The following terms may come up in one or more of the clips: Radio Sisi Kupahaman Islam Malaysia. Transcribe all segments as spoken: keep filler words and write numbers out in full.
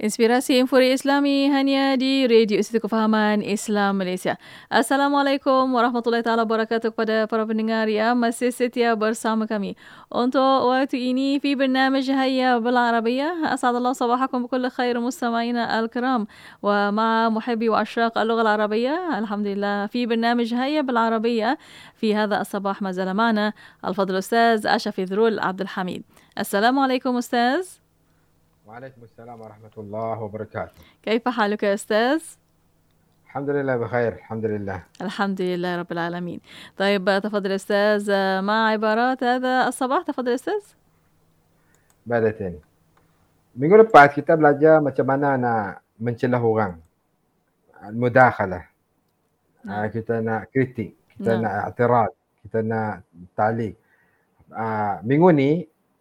Inspirasi Infuri Islami hanya di Radio Sisi Kupahaman Islam Malaysia. Assalamualaikum warahmatullahi taala wabarakatuh kepada para pendengar yang masih setia bersama kami. Untuk waktu ini di برنامج هيا بالعربية أسعد الله صباحكم بكل خير مستمعينا الكرام ومع محبي وعشاق اللغة العربية الحمد لله. في برنامج هيا بالعربية في هذا الصباح ما زال معنا الفضل الأستاذ أشرف ذرول عبد الحميد. السلام عليكم أستاذ. وعليكم السلام ورحمة الله وبركاته. كيف حالك يا أستاذ؟ الحمد لله بخير الحمد لله. الحمد لله رب العالمين. طيب تفضل أستاذ مع عبارات هذا الصباح تفضل أستاذ. Baik Datin. Minggu lepas kita belajar macam mana nak mencelah orang. Mudakhalah. Hmm. Kita nak kritik, kita hmm. nak i'tirad, kita nak ta'liq. Minggu ni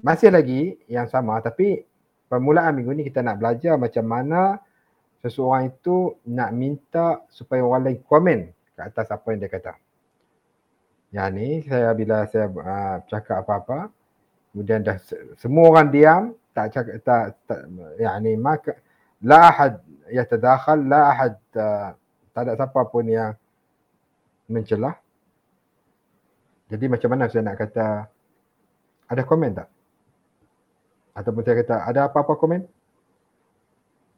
masih lagi yang sama tapi permulaan minggu ni kita nak belajar macam mana seseorang itu nak minta supaya orang lain komen ke atas apa yang dia kata. Yang ni saya bila saya uh, cakap apa-apa, kemudian dah semua orang diam, tak cakap, tak, tak yani maka la ahad yatadakhal, la ahad uh, tak ada siapa pun yang mencelah. Jadi macam mana saya nak kata ada komen tak? Ataupun saya kata, ada apa-apa komen?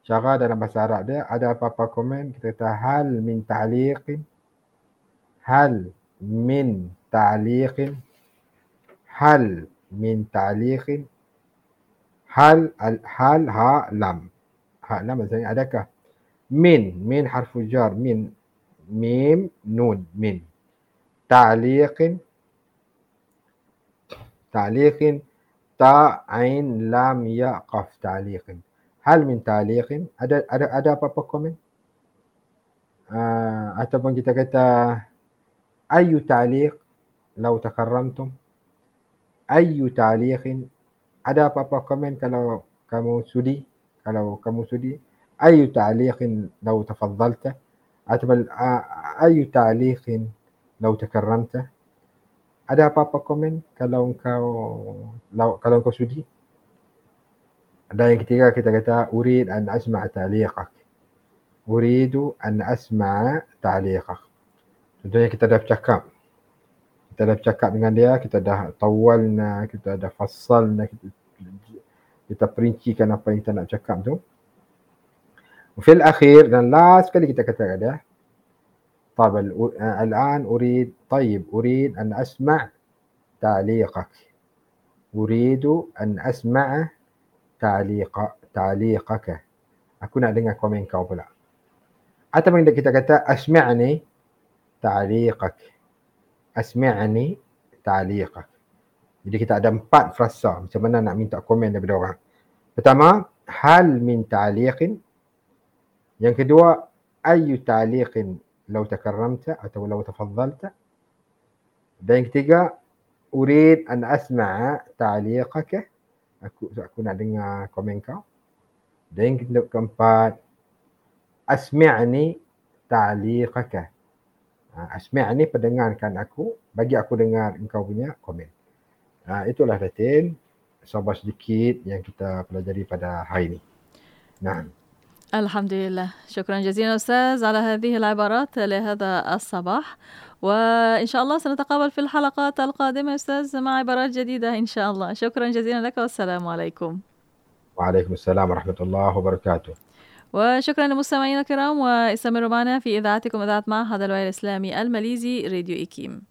Cara dalam bahasa Arab dia, ada apa-apa komen? Kita kata, hal min ta'liqin. Hal min ta'liqin. Hal min ta'liqin. Hal, al, hal, ha, lam. Ha, lam maksudnya adakah? Min, min harfu jar, min. Mim, nun, min. Ta'liqin. Ta'liqin. Ta ain lam ya qaf ta'liqin. Hal min ta'liqin? Ada ada ada apa-apa komen? Uh, ataupun kita kata ayu ta'liq law takarramtum? Ayu ta'liqin? Ada apa-apa komen kalau kamu sudi? Kalau kamu sudi? Ayu ta'liqin law tafaddalta? Ataupun uh, ayu ta'liqin law takarramta? Ada apa-apa komen kalau kau kalau kau sudi? Dan yang ketiga kita kata urid an asma' ta'liqak. Uridu an asma' ta'liqak. Contohnya kita dah bercakap. Kita dah bercakap dengan dia, kita dah tawalna, kita dah fassalna, kita, kita perincikan apa yang kita nak cakap tu. Fil akhir dan last kali kita kata dah طيب الآن أريد طيب أريد أن أسمع تعليقك أريد أن أسمع تعليق تعليقك aku nak dengar komen kau pula atau bila kita kata أسمعني تعليقك أسمعني تعليقك jadi kita ada empat frasa macam mana nak minta komen daripada orang pertama hal min ta'liqin yang kedua ayu ta'liqin لو تكرمت أو لو تفضلت dan ketiga أريد أن أسمع تعليقك aku aku nak dengar komen kau dan keempat أسمعني تعليقك أسمعني pendengarkan aku bagi aku dengar engkau punya komen itulah Datin sabar sedikit yang kita pelajari pada hari ini nah الحمد لله شكرا جزيلا أستاذ على هذه العبارات لهذا الصباح وإن شاء الله سنتقابل في الحلقات القادمة أستاذ مع عبارات جديدة إن شاء الله شكرا جزيلا لك والسلام عليكم وعليكم السلام ورحمة الله وبركاته وشكرا لمستمعينا الكرام واستمروا معنا في إذاعتكم إذاعة معهد الوعي الإسلامي الماليزي راديو إكيم